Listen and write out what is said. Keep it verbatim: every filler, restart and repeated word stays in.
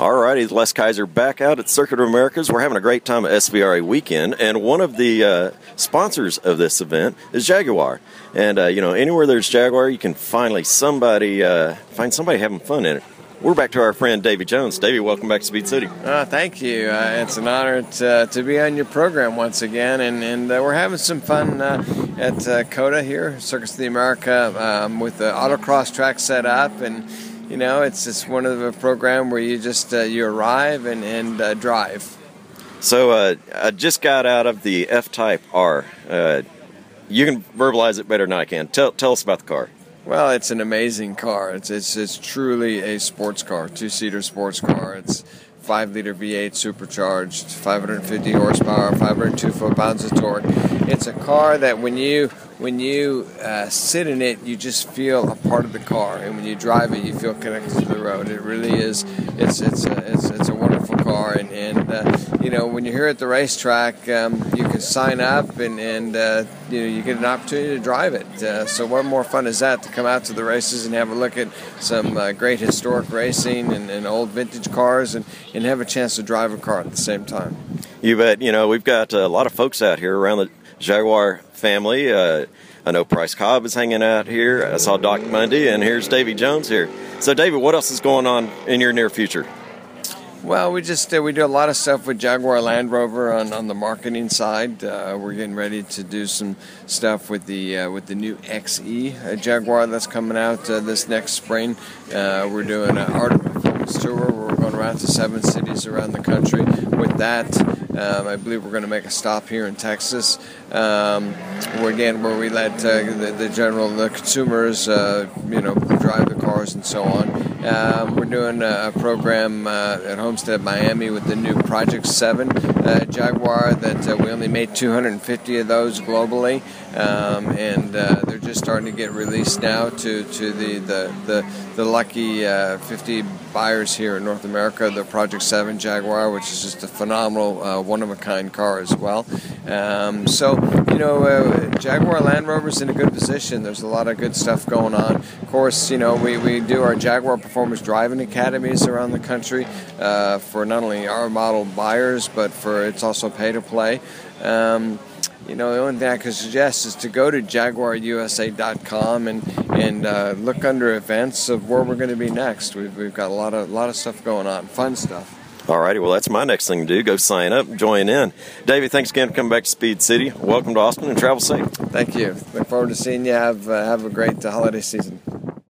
All righty, Les Kaiser back out at Circuit of Americas. We're having a great time at S V R A weekend, and one of the uh, sponsors of this event is Jaguar. And, uh, you know, anywhere there's Jaguar, you can finally somebody uh, find somebody having fun in it. We're back to our friend Davy Jones. Davy, welcome back to Speed City. Uh, thank you. Uh, it's an honor to, uh, to be on your program once again, and, and uh, we're having some fun uh, at uh, COTA here, Circuit of America, um, with the autocross track set up. And you know, it's just one of a program where you just uh, you arrive and and uh, drive. So uh, I just got out of the F-Type R. Uh, you can verbalize it better than I can. Tell tell us about the car. Well, it's an amazing car. It's it's it's truly a sports car, two-seater sports car. It's five liter V eight supercharged, five hundred fifty horsepower, five hundred two foot-pounds of torque. It's a car that when you when you uh, sit in it, you just feel a part of the car, and when you drive it, you feel connected to the road. It really is. It's it's a, it's, it's a wonderful car, and and uh, you know, when you're here at the racetrack, um, you can sign up, and and uh, you know, you get an opportunity to drive it. Uh, so what more fun is that, to come out to the races and have a look at some uh, great historic racing and, and old vintage cars, and and have a chance to drive a car at the same time. You bet. You know, we've got a lot of folks out here around the Jaguar family. Uh, I know Price Cobb is hanging out here. I saw Doc Mundy, and here's Davy Jones here. So, Davy, what else is going on in your near future? Well, we just uh, we do a lot of stuff with Jaguar Land Rover on, on the marketing side. Uh, we're getting ready to do some stuff with the uh, with the new X E uh, Jaguar that's coming out uh, this next spring. Uh, we're doing an Art Performance Tour where we're going around to seven cities around the country with that. Um, I believe we're going to make a stop here in Texas, um, where again, where we let uh, the, the general, the consumers, uh, you know, drive the cars and so on. Um, we're doing a program uh, at Homestead, Miami, with the new Project seven uh, Jaguar. That uh, we only made two hundred fifty of those globally, um, and uh, they're just starting to get released now to to the the the, the lucky uh, fifty buyers here in North America. The Project seven Jaguar, which is just a phenomenal, uh, one-of-a-kind car as well. Um, so, you know, uh, Jaguar Land Rover's in a good position. There's a lot of good stuff going on. Of course, you know, we, we do our Jaguar Performance Driving Academies around the country uh, for not only our model buyers, but for it's also pay-to-play. Um, you know, the only thing I could suggest is to go to jaguar u s a dot com and, and uh, look under events of where we're going to be next. We've, we've got a lot of, lot of stuff going on, fun stuff. All righty, well, that's my next thing to do. Go sign up, join in. Davy, thanks again for coming back to Speed City. Welcome to Austin, and travel safe. Thank you. Look forward to seeing you. Have, uh, have a great uh, holiday season.